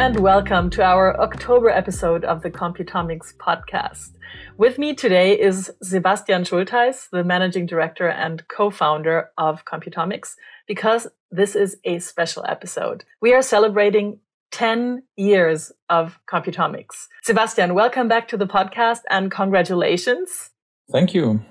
and welcome to our October episode of the Computomics podcast. With me today is Sebastian Schulteis, the managing director and co-founder of Computomics, because this is a special episode. We are celebrating 10 years of Computomics. Sebastian, welcome back to the podcast and congratulations. Thank you.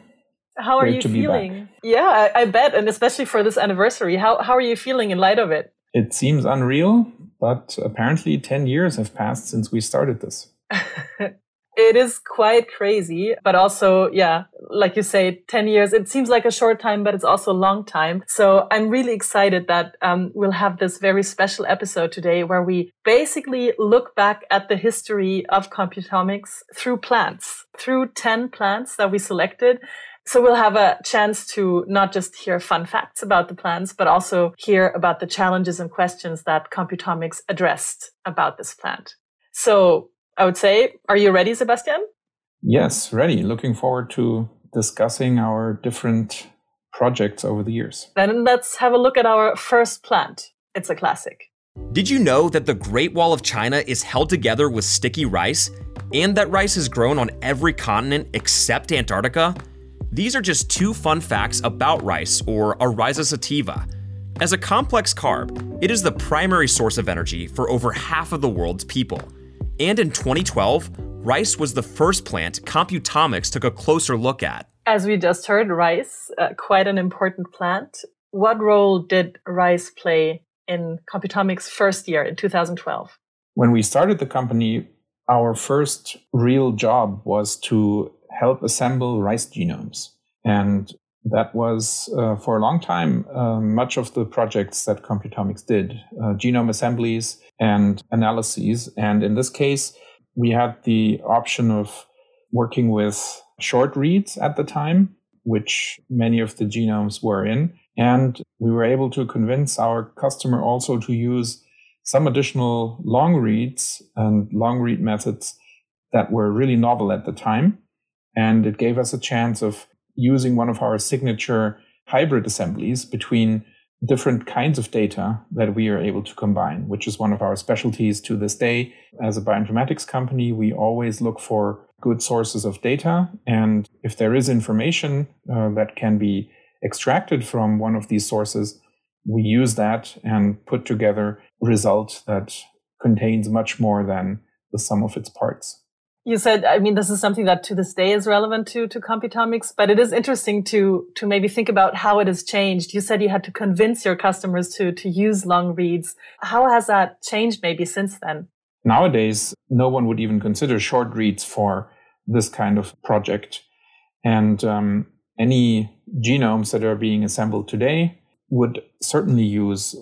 How Great are you to feeling? Be back. Yeah, I bet. And especially for this anniversary, how are you feeling in light of it? It seems unreal, but apparently 10 years have passed since we started this. It is quite crazy, but also, yeah, like you say, 10 years, it seems like a short time, but it's also a long time. So I'm really excited that we'll have this very special episode today where we basically look back at the history of Computomics through plants, through 10 plants that we selected. So we'll have a chance to not just hear fun facts about the plants, but also hear about the challenges and questions that Computomics addressed about this plant. So I would say, are you ready, Sebastian? Yes, ready. Looking forward to discussing our different projects over the years. Then let's have a look at our first plant. It's a classic. Did you know that the Great Wall of China is held together with sticky rice, and that rice is grown on every continent except Antarctica? These are just two fun facts about rice, or Oryza sativa. As a complex carb, it is the primary source of energy for over half of the world's people. And in 2012, rice was the first plant Computomics took a closer look at. As we just heard, rice, quite an important plant. What role did rice play in Computomics' first year in 2012? When we started the company, our first real job was to help assemble rice genomes. And that was, for a long time, much of the projects that Computomics did, genome assemblies and analyses. And in this case, we had the option of working with short reads at the time, which many of the genomes were in. And we were able to convince our customer also to use some additional long reads and long read methods that were really novel at the time. And it gave us a chance of using one of our signature hybrid assemblies between different kinds of data that we are able to combine, which is one of our specialties to this day. As a bioinformatics company, we always look for good sources of data. And if there is information that can be extracted from one of these sources, we use that and put together a result that contains much more than the sum of its parts. You said, I mean, this is something that to this day is relevant to Computomics, but it is interesting to maybe think about how it has changed. You said you had to convince your customers to use long reads. How has that changed maybe since then? Nowadays, no one would even consider short reads for this kind of project. And any genomes that are being assembled today would certainly use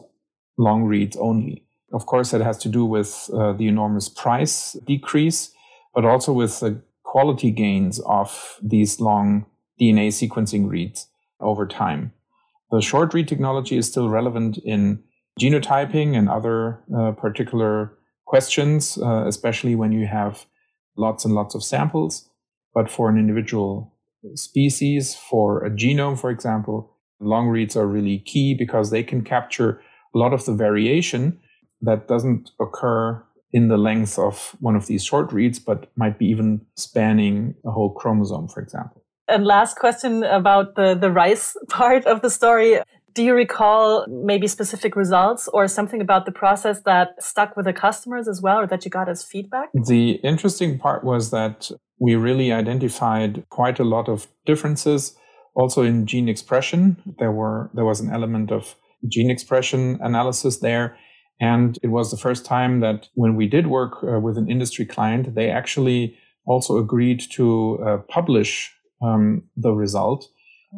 long reads only. Of course, it has to do with the enormous price decrease, but also with the quality gains of these long DNA sequencing reads over time. The short read technology is still relevant in genotyping and other particular questions, especially when you have lots and lots of samples. But for an individual species, for a genome, for example, long reads are really key because they can capture a lot of the variation that doesn't occur in the length of one of these short reads, but might be even spanning a whole chromosome, for example. And last question about the rice part of the story. Do you recall maybe specific results or something about the process that stuck with the customers as well, or that you got as feedback? The interesting part was that we really identified quite a lot of differences, also in gene expression. There was an element of gene expression analysis there. And it was the first time that when we did work with an industry client, they actually also agreed to publish the result.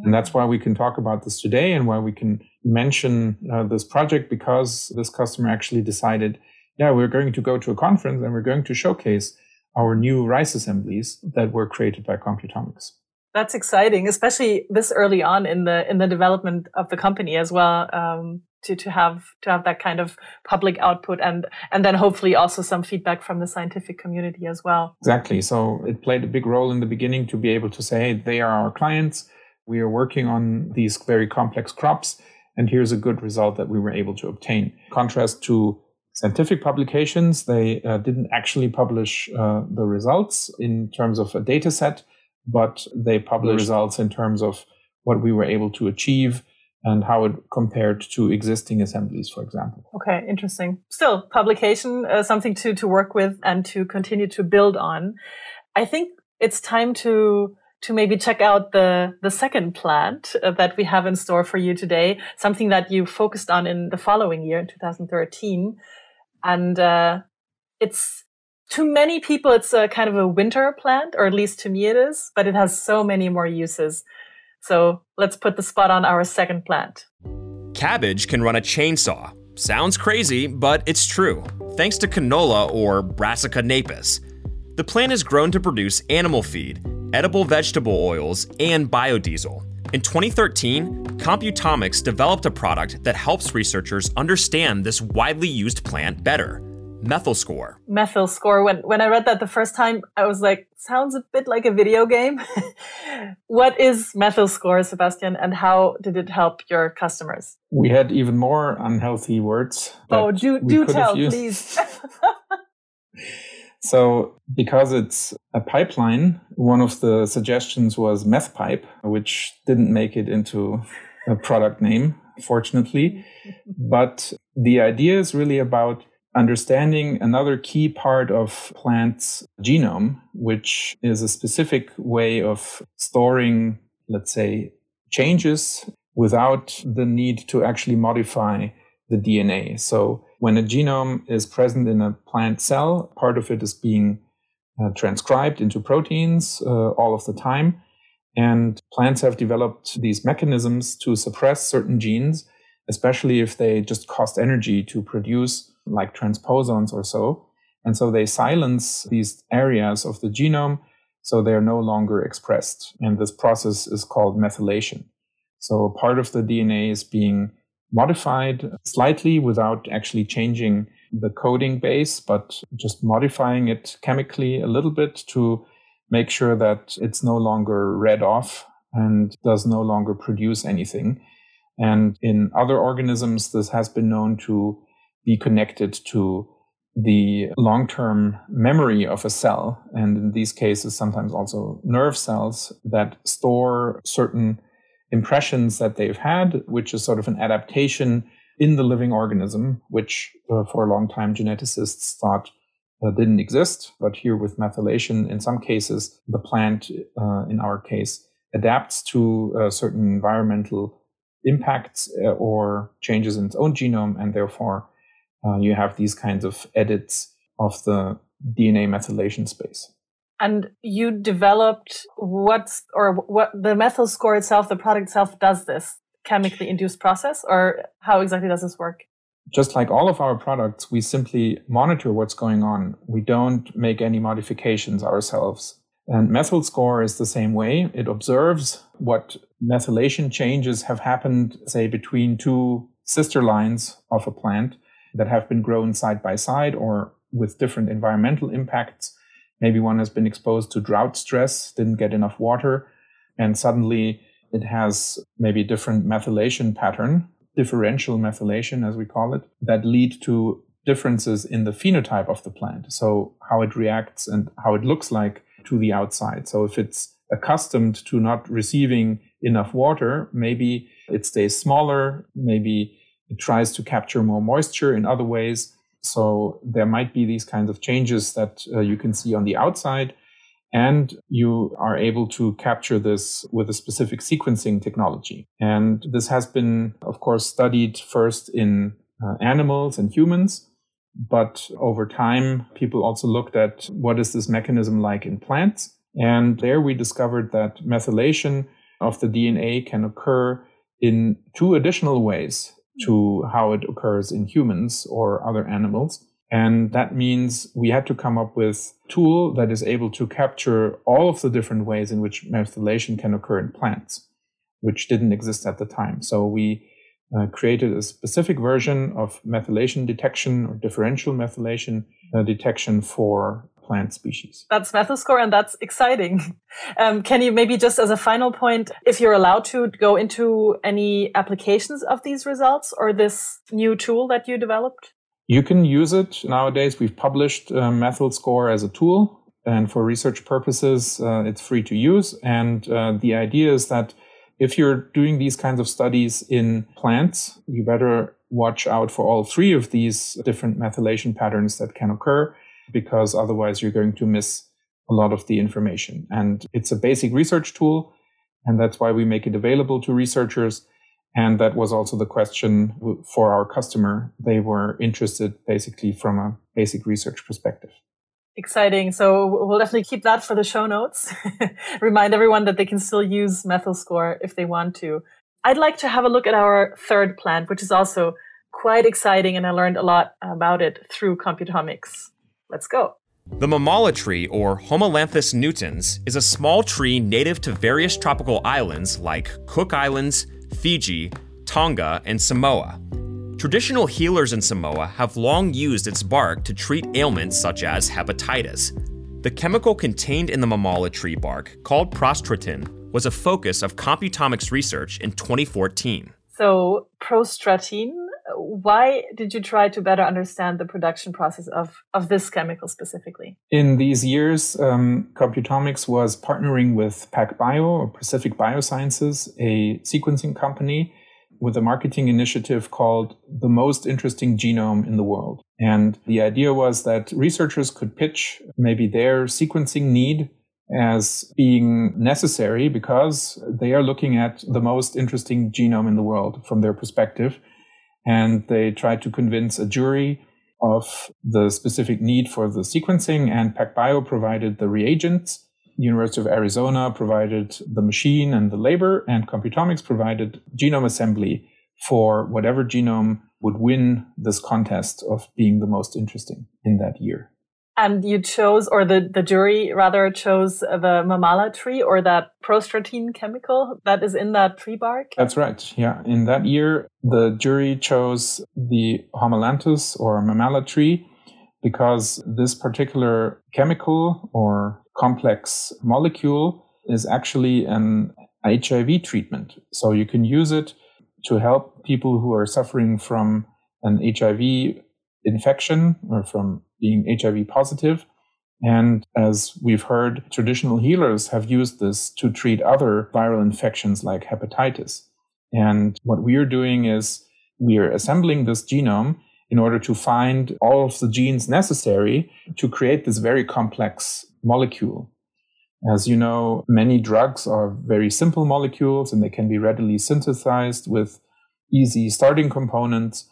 And that's why we can talk about this today and why we can mention this project, because this customer actually decided, yeah, we're going to go to a conference and we're going to showcase our new rice assemblies that were created by Computomics. That's exciting, especially this early on in the development of the company as well. To have that kind of public output and then hopefully also some feedback from the scientific community as well. Exactly. So it played a big role in the beginning to be able to say, hey, they are our clients. We are working on these very complex crops. And here's a good result that we were able to obtain. Contrast to scientific publications. They didn't actually publish the results in terms of a data set, but they published results in terms of what we were able to achieve and how it compared to existing assemblies, for example. Okay, interesting. Still, publication, something to work with and to continue to build on. I think it's time to maybe check out the second plant that we have in store for you today, something that you focused on in the following year, in 2013. And it's, to many people, it's a kind of a winter plant, or at least to me it is, but it has so many more uses. So let's put the spot on our second plant. Cabbage can run a chainsaw. Sounds crazy, but it's true, thanks to canola or Brassica napus. The plant is grown to produce animal feed, edible vegetable oils, and biodiesel. In 2013, Computomics developed a product that helps researchers understand this widely used plant better, MethylScore. MethylScore. When I read that the first time, I was like, sounds a bit like a video game. What is MethylScore, Sebastian, and how did it help your customers? We had even more unhealthy words. Oh, do tell, please. So, because it's a pipeline, one of the suggestions was meth pipe, which didn't make it into a product name, fortunately. But the idea is really about understanding another key part of plants' genome, which is a specific way of storing, let's say, changes without the need to actually modify the DNA. So, when a genome is present in a plant cell, part of it is being transcribed into proteins all of the time. And plants have developed these mechanisms to suppress certain genes, especially if they just cost energy to produce, like transposons or so. And so they silence these areas of the genome so they're no longer expressed. And this process is called methylation. So part of the DNA is being modified slightly without actually changing the coding base, but just modifying it chemically a little bit to make sure that it's no longer read off and does no longer produce anything. And in other organisms, this has been known to be connected to the long-term memory of a cell. And in these cases, sometimes also nerve cells that store certain impressions that they've had, which is sort of an adaptation in the living organism, which for a long time geneticists thought didn't exist. But here with methylation, in some cases, the plant, in our case, adapts to certain environmental impacts or changes in its own genome. And therefore, you have these kinds of edits of the DNA methylation space. And you developed what the MethylScore itself, the product itself, does this chemically induced process, or how exactly does this work? Just like all of our products, we simply monitor what's going on. We don't make any modifications ourselves. And MethylScore is the same way. It observes what methylation changes have happened, say, between two sister lines of a plant that have been grown side by side or with different environmental impacts. Maybe one has been exposed to drought stress, didn't get enough water, and suddenly it has maybe a different methylation pattern, differential methylation as we call it, that lead to differences in the phenotype of the plant. So how it reacts and how it looks like to the outside. So if it's accustomed to not receiving enough water, maybe it stays smaller, maybe it tries to capture more moisture in other ways. So there might be these kinds of changes that you can see on the outside, and you are able to capture this with a specific sequencing technology. And this has been, of course, studied first in animals and humans, but over time, people also looked at what is this mechanism like in plants. And there we discovered that methylation of the DNA can occur in two additional ways to how it occurs in humans or other animals. And that means we had to come up with a tool that is able to capture all of the different ways in which methylation can occur in plants, which didn't exist at the time. So we created a specific version of methylation detection or differential methylation detection for plant species. That's MethylScore, and that's exciting. Can you maybe just as a final point, if you're allowed to, go into any applications of these results or this new tool that you developed? You can use it nowadays. We've published MethylScore as a tool, and for research purposes, it's free to use. And the idea is that if you're doing these kinds of studies in plants, you better watch out for all three of these different methylation patterns that can occur, because otherwise you're going to miss a lot of the information. And it's a basic research tool, and that's why we make it available to researchers. And that was also the question for our customer. They were interested basically from a basic research perspective. Exciting. So we'll definitely keep that for the show notes. Remind everyone that they can still use MethylScore if they want to. I'd like to have a look at our third plant, which is also quite exciting. And I learned a lot about it through Computomics. Let's go. The mamala tree, or Homalanthus nutans, is a small tree native to various tropical islands like Cook Islands, Fiji, Tonga, and Samoa. Traditional healers in Samoa have long used its bark to treat ailments such as hepatitis. The chemical contained in the mamala tree bark, called prostratin, was a focus of Computomics research in 2014. So, prostratin, why did you try to better understand the production process of this chemical specifically? In these years, Computomics was partnering with PacBio, or Pacific Biosciences, a sequencing company, with a marketing initiative called The Most Interesting Genome in the World. And the idea was that researchers could pitch maybe their sequencing need as being necessary because they are looking at the most interesting genome in the world from their perspective. And they tried to convince a jury of the specific need for the sequencing, and PacBio provided the reagents, University of Arizona provided the machine and the labor, and Computomics provided genome assembly for whatever genome would win this contest of being the most interesting in that year. And you chose, or the jury rather chose the mamala tree, or that prostratin chemical that is in that tree bark? That's right. Yeah. In that year, the jury chose the Homalanthus or mamala tree because this particular chemical or complex molecule is actually an HIV treatment. So you can use it to help people who are suffering from an HIV infection or from being HIV positive. And as we've heard, traditional healers have used this to treat other viral infections like hepatitis. And what we are doing is we are assembling this genome in order to find all of the genes necessary to create this very complex molecule. As you know, many drugs are very simple molecules and they can be readily synthesized with easy starting components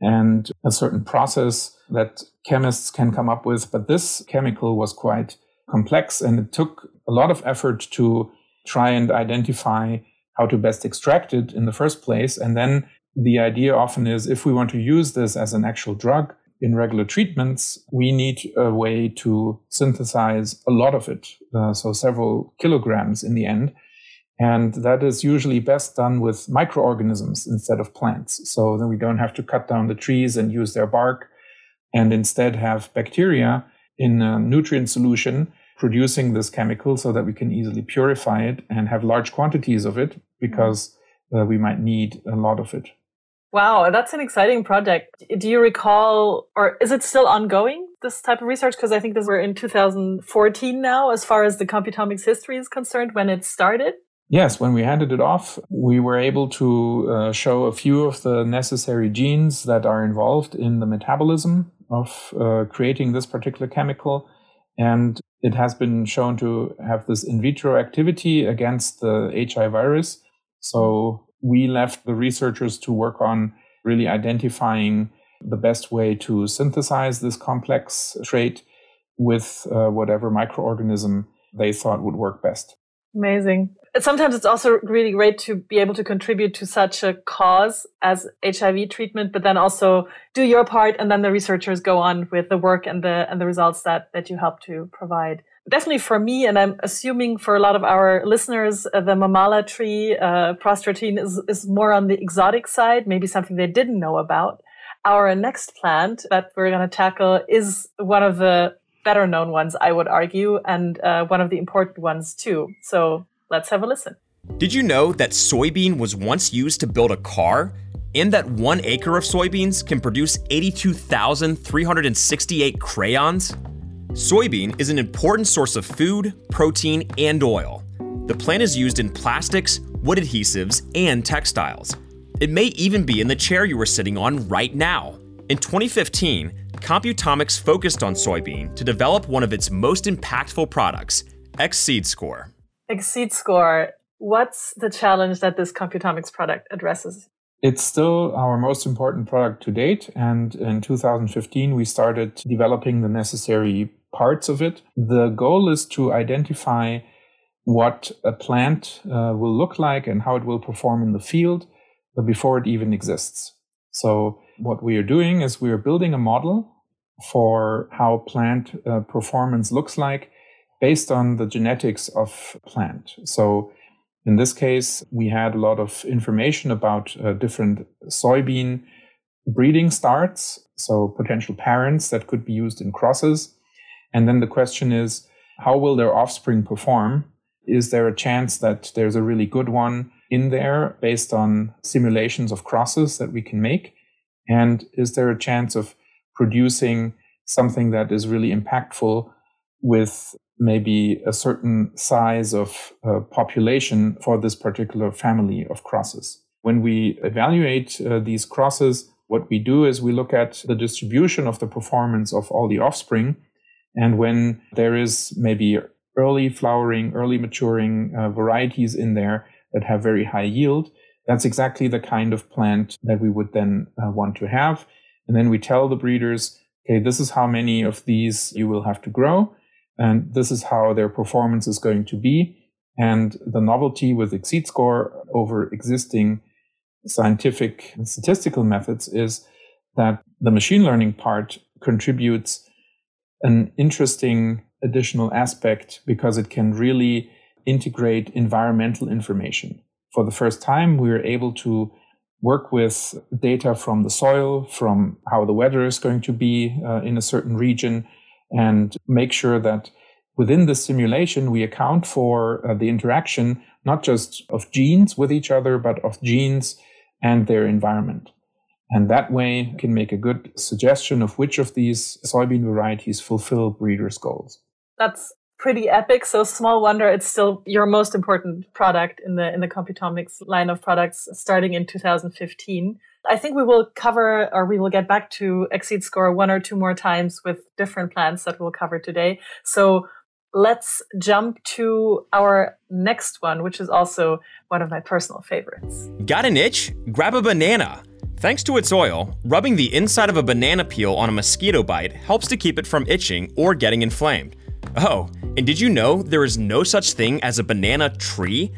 and a certain process that chemists can come up with. But this chemical was quite complex, and it took a lot of effort to try and identify how to best extract it in the first place. And then the idea often is, if we want to use this as an actual drug in regular treatments, we need a way to synthesize a lot of it, so several kilograms in the end. And that is usually best done with microorganisms instead of plants. So then we don't have to cut down the trees and use their bark, and instead have bacteria in a nutrient solution producing this chemical so that we can easily purify it and have large quantities of it, because we might need a lot of it. Wow, that's an exciting project. Do you recall, or is it still ongoing, this type of research? Because I think we're in 2014 now, as far as the Computomics history is concerned, when it started. Yes, when we handed it off, we were able to show a few of the necessary genes that are involved in the metabolism of creating this particular chemical. And it has been shown to have this in vitro activity against the HIV virus. So we left the researchers to work on really identifying the best way to synthesize this complex trait with whatever microorganism they thought would work best. Amazing. Sometimes it's also really great to be able to contribute to such a cause as HIV treatment, but then also do your part, and then the researchers go on with the work and the results that you help to provide. Definitely for me, and I'm assuming for a lot of our listeners, the mamala tree, prostratin is more on the exotic side, maybe something they didn't know about. Our next plant that we're going to tackle is one of the better known ones, I would argue, and one of the important ones too. So let's have a listen. Did you know that soybean was once used to build a car? and that 1 acre of soybeans can produce 82,368 crayons? Soybean is an important source of food, protein, and oil. The plant is used in plastics, wood adhesives, and textiles. It may even be in the chair you are sitting on right now. In 2015, Computomics focused on soybean to develop one of its most impactful products, XseedScore. XseedScore, what's the challenge that this Computomics product addresses? It's still our most important product to date, and in 2015 we started developing the necessary parts of it. The goal is to identify what a plant will look like and how it will perform in the field before it even exists. So what we are doing is we are building a model for how plant performance looks like based on the genetics of plant. So in this case, we had a lot of information about different soybean breeding starts, so potential parents that could be used in crosses. And then the question is, how will their offspring perform? Is there a chance that there's a really good one in there based on simulations of crosses that we can make? And is there a chance of producing something that is really impactful with maybe a certain size of population for this particular family of crosses? When we evaluate these crosses, what we do is we look at the distribution of the performance of all the offspring. And when there is maybe early flowering, early maturing varieties in there that have very high yield, that's exactly the kind of plant that we would then want to have. And then we tell the breeders, okay, this is how many of these you will have to grow, and this is how their performance is going to be. And the novelty with XseedScore over existing scientific and statistical methods is that the machine learning part contributes an interesting additional aspect because it can really integrate environmental information. For the first time, we were able to work with data from the soil, from how the weather is going to be in a certain region, and make sure that within the simulation, we account for the interaction, not just of genes with each other, but of genes and their environment. And that way can make a good suggestion of which of these soybean varieties fulfill breeders' goals. That's pretty epic. So small wonder it's still your most important product in the Computomics line of products starting in 2015. I think we will get back to XseedScore one or two more times with different plants that we'll cover today. So let's jump to our next one, which is also one of my personal favorites. Got an itch? Grab a banana. Thanks to its oil, rubbing the inside of a banana peel on a mosquito bite helps to keep it from itching or getting inflamed. Oh, and did you know there is no such thing as a banana tree?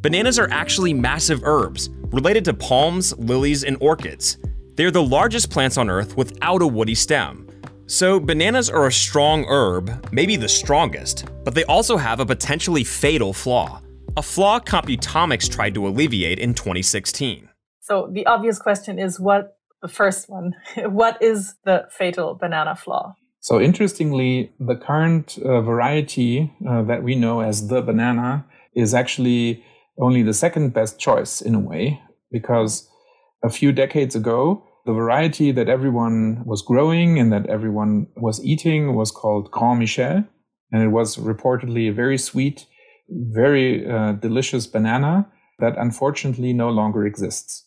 Bananas are actually massive herbs, related to palms, lilies, and orchids. They are the largest plants on Earth without a woody stem. So bananas are a strong herb, maybe the strongest, but they also have a potentially fatal flaw. A flaw Computomics tried to alleviate in 2016. So the obvious question is what is the fatal banana flaw? So interestingly, the current variety that we know as the banana is actually only the second best choice in a way, because a few decades ago, the variety that everyone was growing and that everyone was eating was called Grand Michel, and it was reportedly a very sweet, very delicious banana that unfortunately no longer exists.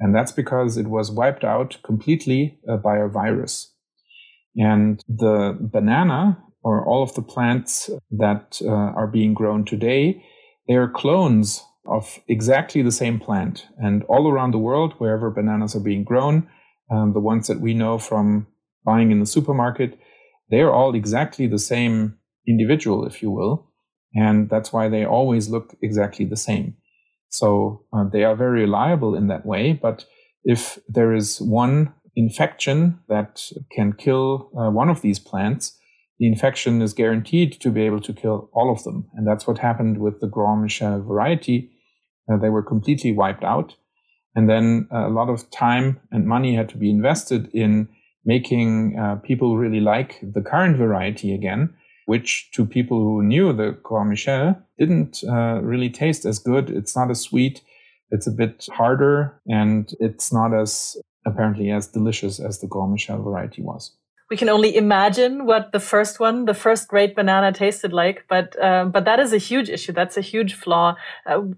And that's because it was wiped out completely by a virus. And the banana, or all of the plants that are being grown today, they are clones of exactly the same plant. And all around the world, wherever bananas are being grown, the ones that we know from buying in the supermarket, they are all exactly the same individual, if you will. And that's why they always look exactly the same. So they are very reliable in that way. But if there is one infection that can kill one of these plants, the infection is guaranteed to be able to kill all of them. And that's what happened with the Grand Michel variety. They were completely wiped out. And then a lot of time and money had to be invested in making people really like the current variety again, which to people who knew the Grand Michel didn't really taste as good. It's not as sweet. It's a bit harder and it's not as apparently as delicious as the Gros Michel variety was. We can only imagine what the first great banana tasted like, but that is a huge issue. That's a huge flaw.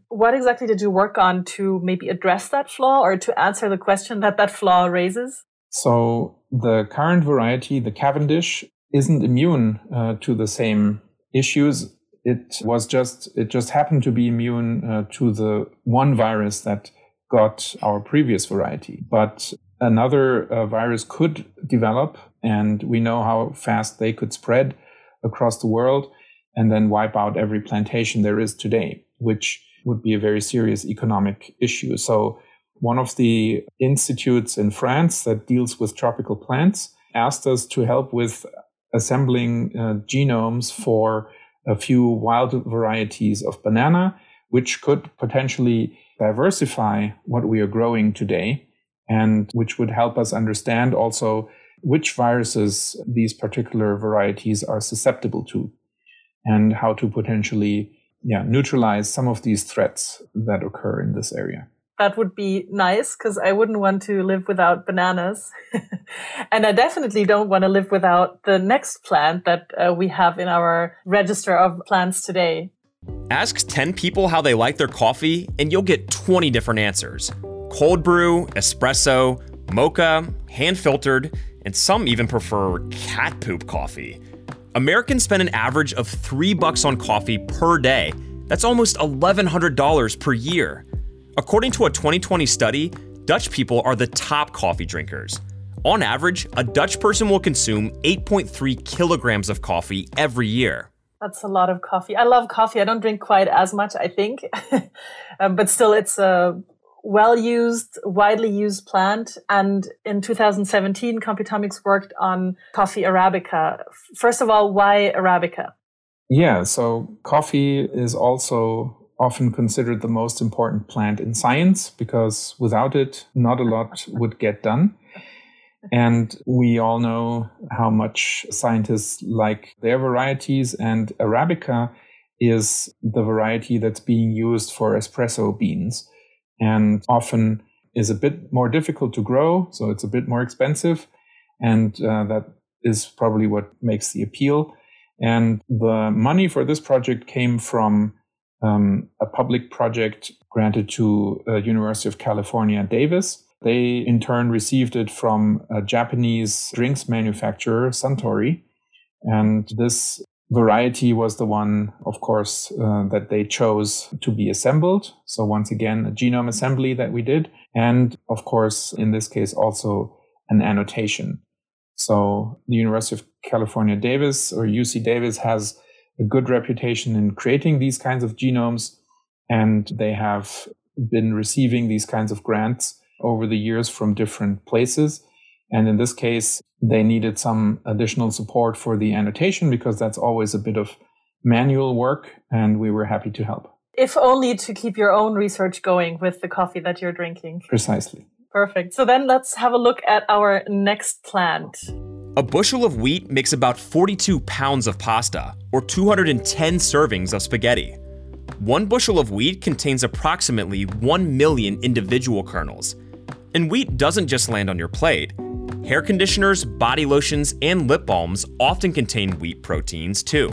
What exactly did you work on to maybe address that flaw or to answer the question that flaw raises? So the current variety, the Cavendish, isn't immune to the same issues. It just happened to be immune to the one virus that got our previous variety, but another virus could develop, and we know how fast they could spread across the world and then wipe out every plantation there is today, which would be a very serious economic issue. So one of the institutes in France that deals with tropical plants asked us to help with assembling genomes for a few wild varieties of banana, which could potentially diversify what we are growing today, and which would help us understand also which viruses these particular varieties are susceptible to and how to potentially neutralize some of these threats that occur in this area. That would be nice because I wouldn't want to live without bananas. And I definitely don't want to live without the next plant that we have in our register of plants today. Ask 10 people how they like their coffee and you'll get 20 different answers. Cold brew, espresso, mocha, hand-filtered, and some even prefer cat poop coffee. Americans spend an average of $3 on coffee per day. That's almost $1,100 per year. According to a 2020 study, Dutch people are the top coffee drinkers. On average, a Dutch person will consume 8.3 kilograms of coffee every year. That's a lot of coffee. I love coffee. I don't drink quite as much, I think. But still, it's a well-used, widely used plant. And in 2017, Computomics worked on coffee arabica. First of all, why arabica? Yeah, so coffee is also often considered the most important plant in science because without it, not a lot would get done. And we all know how much scientists like their varieties, and Arabica is the variety that's being used for espresso beans. And often is a bit more difficult to grow, so it's a bit more expensive, and that is probably what makes the appeal. And the money for this project came from a public project granted to University of California, Davis. They in turn received it from a Japanese drinks manufacturer, Suntory, and this variety was the one, of course, that they chose to be assembled. So once again, a genome assembly that we did, and of course, in this case, also an annotation. So the University of California, Davis, or UC Davis, has a good reputation in creating these kinds of genomes, and they have been receiving these kinds of grants over the years from different places. And in this case, they needed some additional support for the annotation because that's always a bit of manual work, and we were happy to help. If only to keep your own research going with the coffee that you're drinking. Precisely. Perfect. So then let's have a look at our next plant. A bushel of wheat makes about 42 pounds of pasta, or 210 servings of spaghetti. One bushel of wheat contains approximately 1 million individual kernels. And wheat doesn't just land on your plate. Hair conditioners, body lotions, and lip balms often contain wheat proteins too.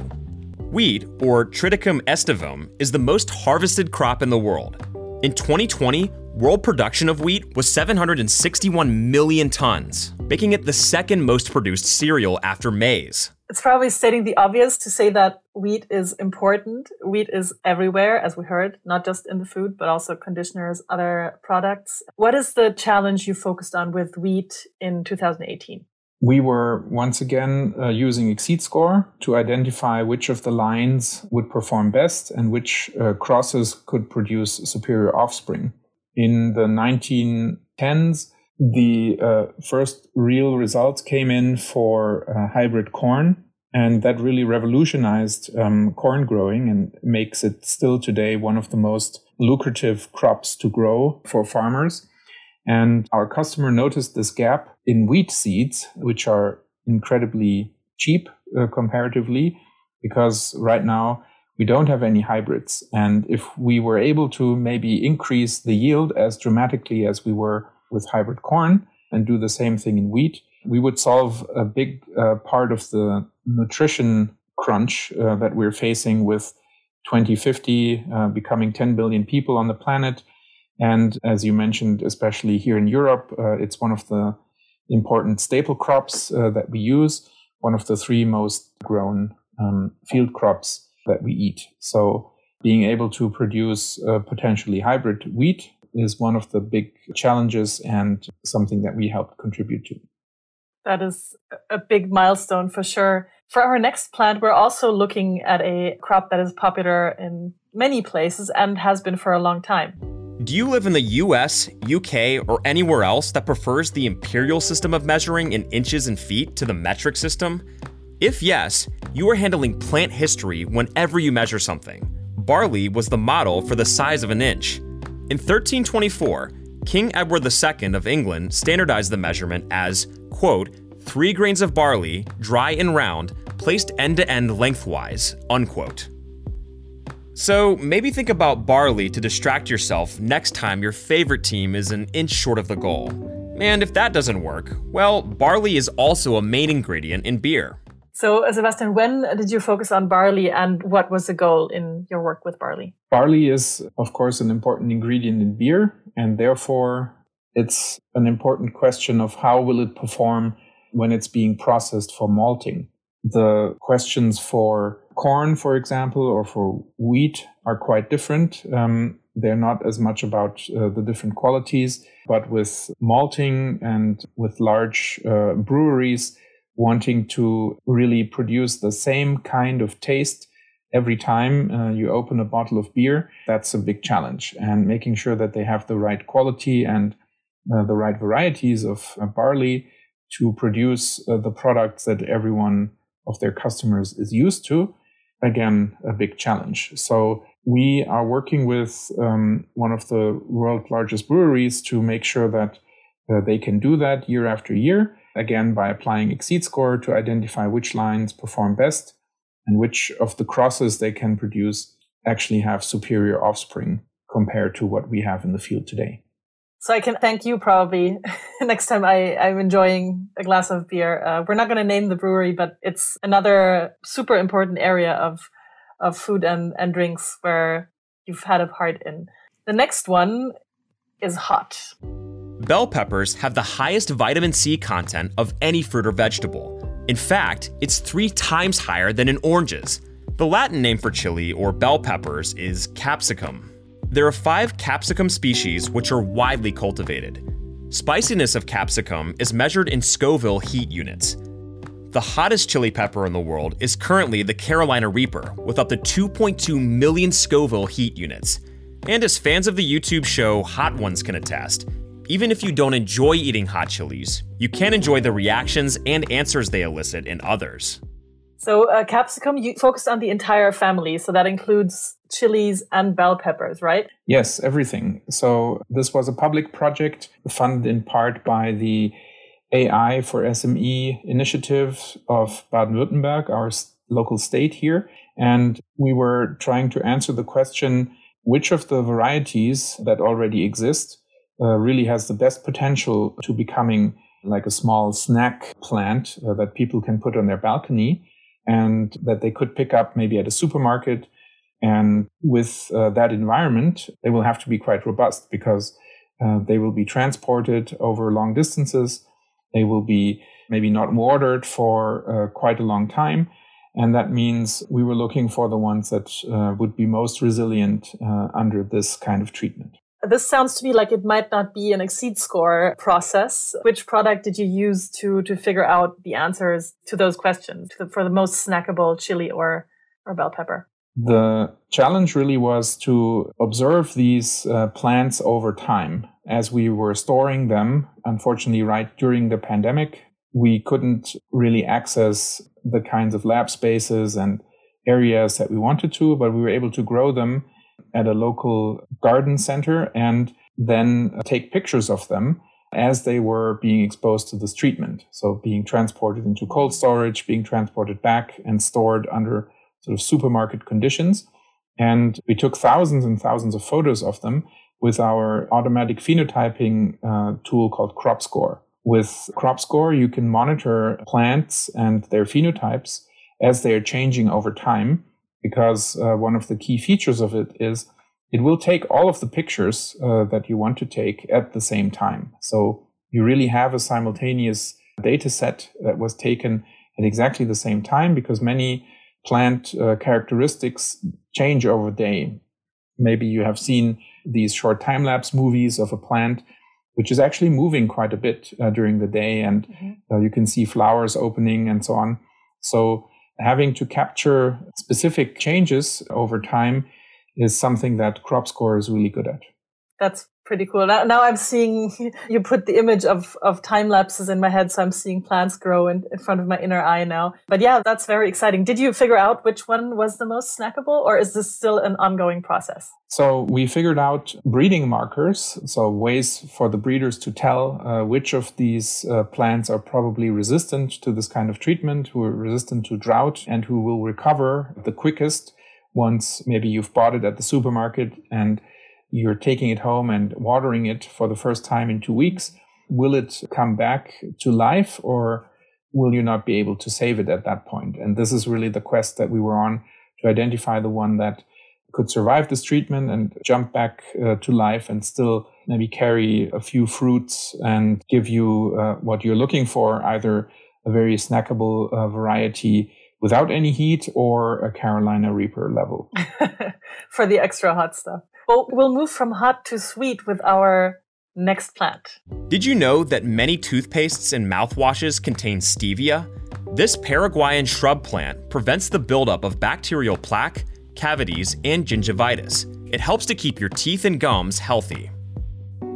Wheat, or Triticum aestivum, is the most harvested crop in the world. In 2020, world production of wheat was 761 million tons, making it the second most produced cereal after maize. It's probably stating the obvious to say that wheat is important. Wheat is everywhere, as we heard, not just in the food, but also conditioners, other products. What is the challenge you focused on with wheat in 2018? We were once again using XseedScore to identify which of the lines would perform best and which crosses could produce superior offspring. In the 1910s, the first real results came in for hybrid corn, and that really revolutionized corn growing and makes it still today one of the most lucrative crops to grow for farmers. And our customer noticed this gap in wheat seeds, which are incredibly cheap comparatively, because right now we don't have any hybrids. And if we were able to maybe increase the yield as dramatically as we were with hybrid corn and do the same thing in wheat, we would solve a big part of the nutrition crunch that we're facing with 2050 becoming 10 billion people on the planet. And as you mentioned, especially here in Europe, it's one of the important staple crops that we use, one of the three most grown field crops that we eat. So being able to produce potentially hybrid wheat is one of the big challenges and something that we help contribute to. That is a big milestone for sure. For our next plant, we're also looking at a crop that is popular in many places and has been for a long time. Do you live in the US, UK, or anywhere else that prefers the imperial system of measuring in inches and feet to the metric system? If yes, you are handling plant history whenever you measure something. Barley was the model for the size of an inch. In 1324, King Edward II of England standardized the measurement as, quote, 3 grains of barley, dry and round, placed end to end lengthwise, unquote. So maybe think about barley to distract yourself next time your favorite team is an inch short of the goal. And if that doesn't work, well, barley is also a main ingredient in beer. So Sebastian, when did you focus on barley and what was the goal in your work with barley? Barley is, of course, an important ingredient in beer, and therefore it's an important question of how will it perform when it's being processed for malting. The questions for corn, for example, or for wheat are quite different. They're not as much about the different qualities, but with malting and with large breweries wanting to really produce the same kind of taste every time you open a bottle of beer, that's a big challenge. And making sure that they have the right quality and the right varieties of barley to produce the products that everyone of their customers is used to, again, a big challenge. So we are working with one of the world's largest breweries to make sure that they can do that year after year, again, by applying XseedScore to identify which lines perform best and which of the crosses they can produce actually have superior offspring compared to what we have in the field today. So I can thank you probably next time I'm enjoying a glass of beer. We're not going to name the brewery, but it's another super important area of food and drinks where you've had a part in. The next one is hot. Bell peppers have the highest vitamin C content of any fruit or vegetable. In fact, it's 3 times higher than in oranges. The Latin name for chili or bell peppers is capsicum. There are 5 capsicum species which are widely cultivated. Spiciness of capsicum is measured in Scoville heat units. The hottest chili pepper in the world is currently the Carolina Reaper with up to 2.2 million Scoville heat units. And as fans of the YouTube show Hot Ones can attest, even if you don't enjoy eating hot chilies, you can enjoy the reactions and answers they elicit in others. So capsicum, you focused on the entire family, so that includes chilies and bell peppers, right? Yes, everything. So this was a public project funded in part by the AI for SME initiative of Baden-Württemberg, our local state here. And we were trying to answer the question, which of the varieties that already exist really has the best potential to becoming like a small snack plant that people can put on their balcony, and that they could pick up maybe at a supermarket. And with that environment, they will have to be quite robust because they will be transported over long distances. They will be maybe not watered for quite a long time. And that means we were looking for the ones that would be most resilient under this kind of treatment. This sounds to me like it might not be an XseedScore process. Which product did you use to figure out the answers to those questions for the most snackable chili or bell pepper? The challenge really was to observe these plants over time. As we were storing them, unfortunately, right during the pandemic, we couldn't really access the kinds of lab spaces and areas that we wanted to, but we were able to grow them at a local garden center and then take pictures of them as they were being exposed to this treatment. So being transported into cold storage, being transported back and stored under sort of supermarket conditions. And we took thousands and thousands of photos of them with our automatic phenotyping tool called CropScore. With CropScore, you can monitor plants and their phenotypes as they are changing over time, because one of the key features of it is it will take all of the pictures that you want to take at the same time. So you really have a simultaneous data set that was taken at exactly the same time, because many plant characteristics change over day. Maybe you have seen these short time-lapse movies of a plant which is actually moving quite a bit during the day, and you can see flowers opening and so on. So having to capture specific changes over time is something that CropScore is really good at. That's pretty cool. Now I'm seeing, you put the image of time lapses in my head, so I'm seeing plants grow in front of my inner eye now. But yeah, that's very exciting. Did you figure out which one was the most snackable, or is this still an ongoing process? So we figured out breeding markers, so ways for the breeders to tell which of these plants are probably resistant to this kind of treatment, who are resistant to drought, and who will recover the quickest once maybe you've bought it at the supermarket and you're taking it home and watering it for the first time in 2 weeks. Will it come back to life, or will you not be able to save it at that point? And this is really the quest that we were on, to identify the one that could survive this treatment and jump back to life and still maybe carry a few fruits and give you what you're looking for, either a very snackable variety without any heat, or a Carolina Reaper level. For the extra hot stuff. Well, we'll move from hot to sweet with our next plant. Did you know that many toothpastes and mouthwashes contain stevia? This Paraguayan shrub plant prevents the buildup of bacterial plaque, cavities, and gingivitis. It helps to keep your teeth and gums healthy.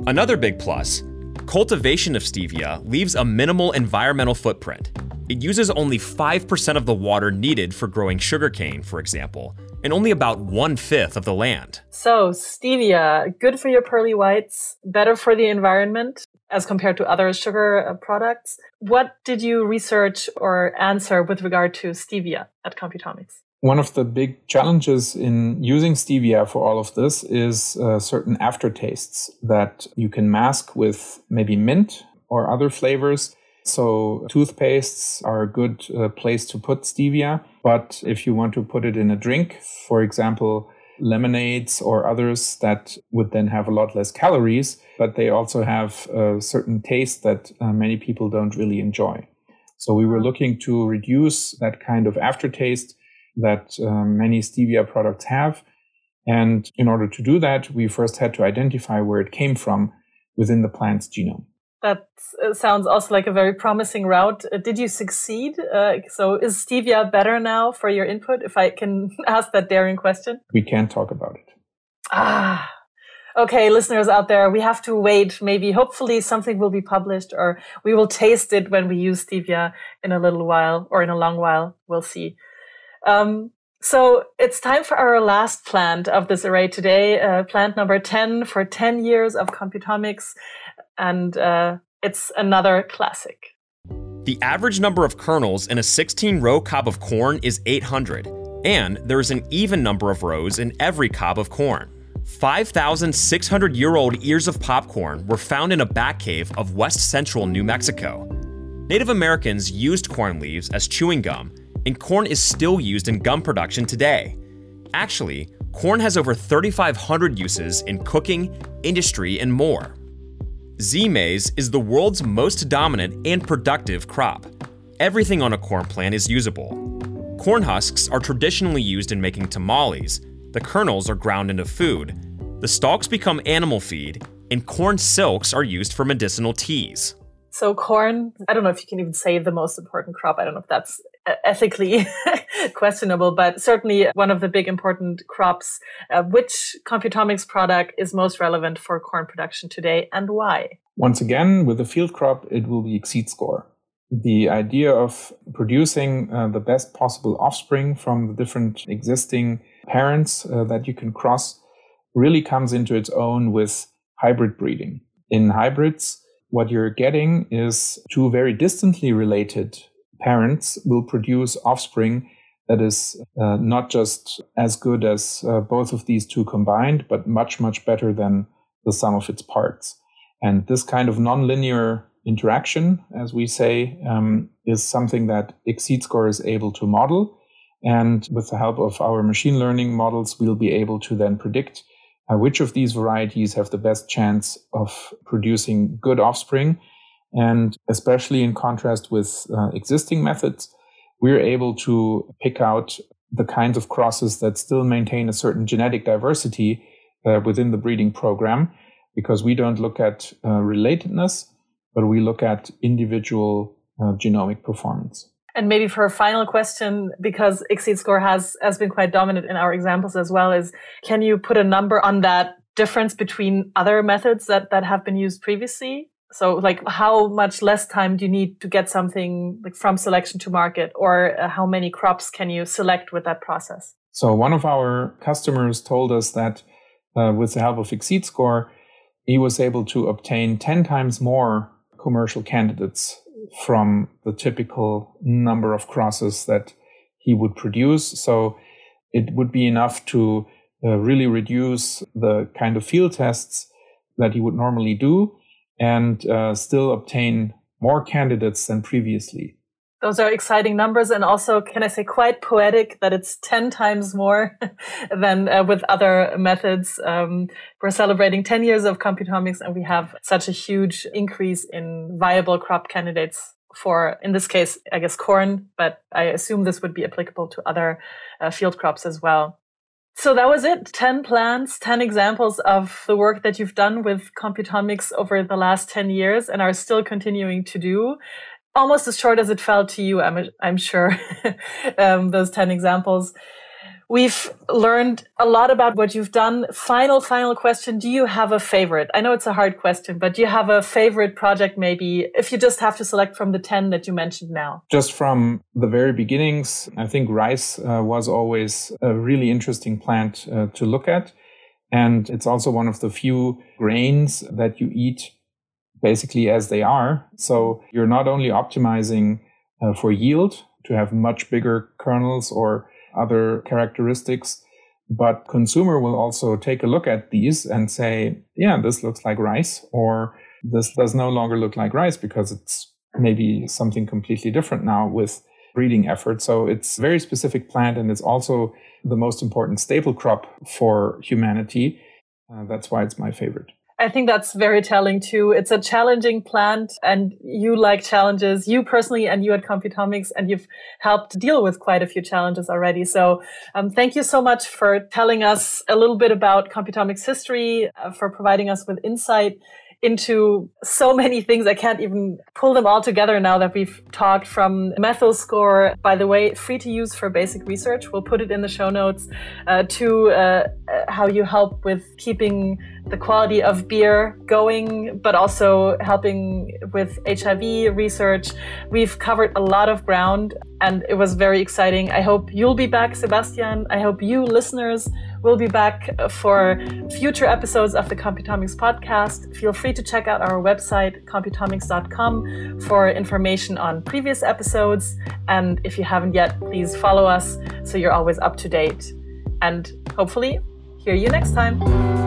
Another big plus, cultivation of stevia leaves a minimal environmental footprint. It uses only 5% of the water needed for growing sugarcane, for example, and only about 1/5 of the land. So stevia, good for your pearly whites, better for the environment as compared to other sugar products. What did you research or answer with regard to stevia at Computomics? One of the big challenges in using stevia for all of this is certain aftertastes that you can mask with maybe mint or other flavors. So toothpastes are a good place to put stevia, but if you want to put it in a drink, for example, lemonades or others that would then have a lot less calories, but they also have a certain taste that many people don't really enjoy. So we were looking to reduce that kind of aftertaste that many stevia products have. And in order to do that, we first had to identify where it came from within the plant's genome. That sounds also like a very promising route. Did you succeed? So is stevia better now for your input, if I can ask that daring question? We can't talk about it. Ah, okay, listeners out there, we have to wait. Maybe, hopefully, something will be published, or we will taste it when we use stevia in a little while, or in a long while. We'll see. So it's time for our last plant of this array today, plant number 10 for 10 years of Computomics. And it's another classic. The average number of kernels in a 16-row cob of corn is 800, and there is an even number of rows in every cob of corn. 5,600-year-old ears of popcorn were found in a bat cave of west-central New Mexico. Native Americans used corn leaves as chewing gum, and corn is still used in gum production today. Actually, corn has over 3,500 uses in cooking, industry, and more. Zea mays is the world's most dominant and productive crop. Everything on a corn plant is usable. Corn husks are traditionally used in making tamales, the kernels are ground into food, the stalks become animal feed, and corn silks are used for medicinal teas. So corn, I don't know if you can even say the most important crop, I don't know if that's ethically questionable, but certainly one of the big important crops. Which Computomics product is most relevant for corn production today, and why? Once again, with the field crop, it will be XseedScore. The idea of producing the best possible offspring from the different existing parents that you can cross really comes into its own with hybrid breeding. In hybrids, what you're getting is two very distantly related parents will produce offspring that is not just as good as both of these two combined, but much, much better than the sum of its parts. And this kind of nonlinear interaction, as we say, is something that XseedScore is able to model. And with the help of our machine learning models, we'll be able to then predict which of these varieties have the best chance of producing good offspring. And especially in contrast with existing methods, we're able to pick out the kinds of crosses that still maintain a certain genetic diversity within the breeding program, because we don't look at relatedness, but we look at individual genomic performance. And maybe for a final question, because XseedScore has been quite dominant in our examples as well, is can you put a number on that difference between other methods that have been used previously? So like how much less time do you need to get something like from selection to market, or how many crops can you select with that process? So one of our customers told us that with the help of XseedScore, he was able to obtain 10 times more commercial candidates from the typical number of crosses that he would produce. So it would be enough to really reduce the kind of field tests that he would normally do and still obtain more candidates than previously. Those are exciting numbers, and also, can I say, quite poetic that it's 10 times more than with other methods. We're celebrating 10 years of Computomics, and we have such a huge increase in viable crop candidates for, in this case, I guess, corn, but I assume this would be applicable to other field crops as well. So that was it. 10 plants, 10 examples of the work that you've done with Computomics over the last 10 years and are still continuing to do. Almost as short as it felt to you, I'm sure, those 10 examples. We've learned a lot about what you've done. Final question. Do you have a favorite? I know it's a hard question, but do you have a favorite project maybe, if you just have to select from the 10 that you mentioned now? Just from the very beginnings, I think rice was always a really interesting plant to look at. And it's also one of the few grains that you eat basically as they are. So you're not only optimizing for yield to have much bigger kernels or other characteristics, but consumer will also take a look at these and say, yeah, this looks like rice, or this does no longer look like rice because it's maybe something completely different now with breeding effort. So it's a very specific plant, and it's also the most important staple crop for humanity. That's why it's my favorite. I think that's very telling too. It's a challenging plant, and you like challenges, you personally and you at Computomics, and you've helped deal with quite a few challenges already. So thank you so much for telling us a little bit about Computomics history, for providing us with insight into so many things. I can't even pull them all together now that we've talked, from MethylScore, by the way, free to use for basic research. We'll put it in the show notes, to how you help with keeping the quality of beer going, but also helping with HIV research. We've covered a lot of ground, and it was very exciting. I hope you'll be back, Sebastian. I hope you listeners will be back for future episodes of the Computomics podcast. Feel free to check out our website, computomics.com, for information on previous episodes. And if you haven't yet, please follow us so you're always up to date. And hopefully, hear you next time.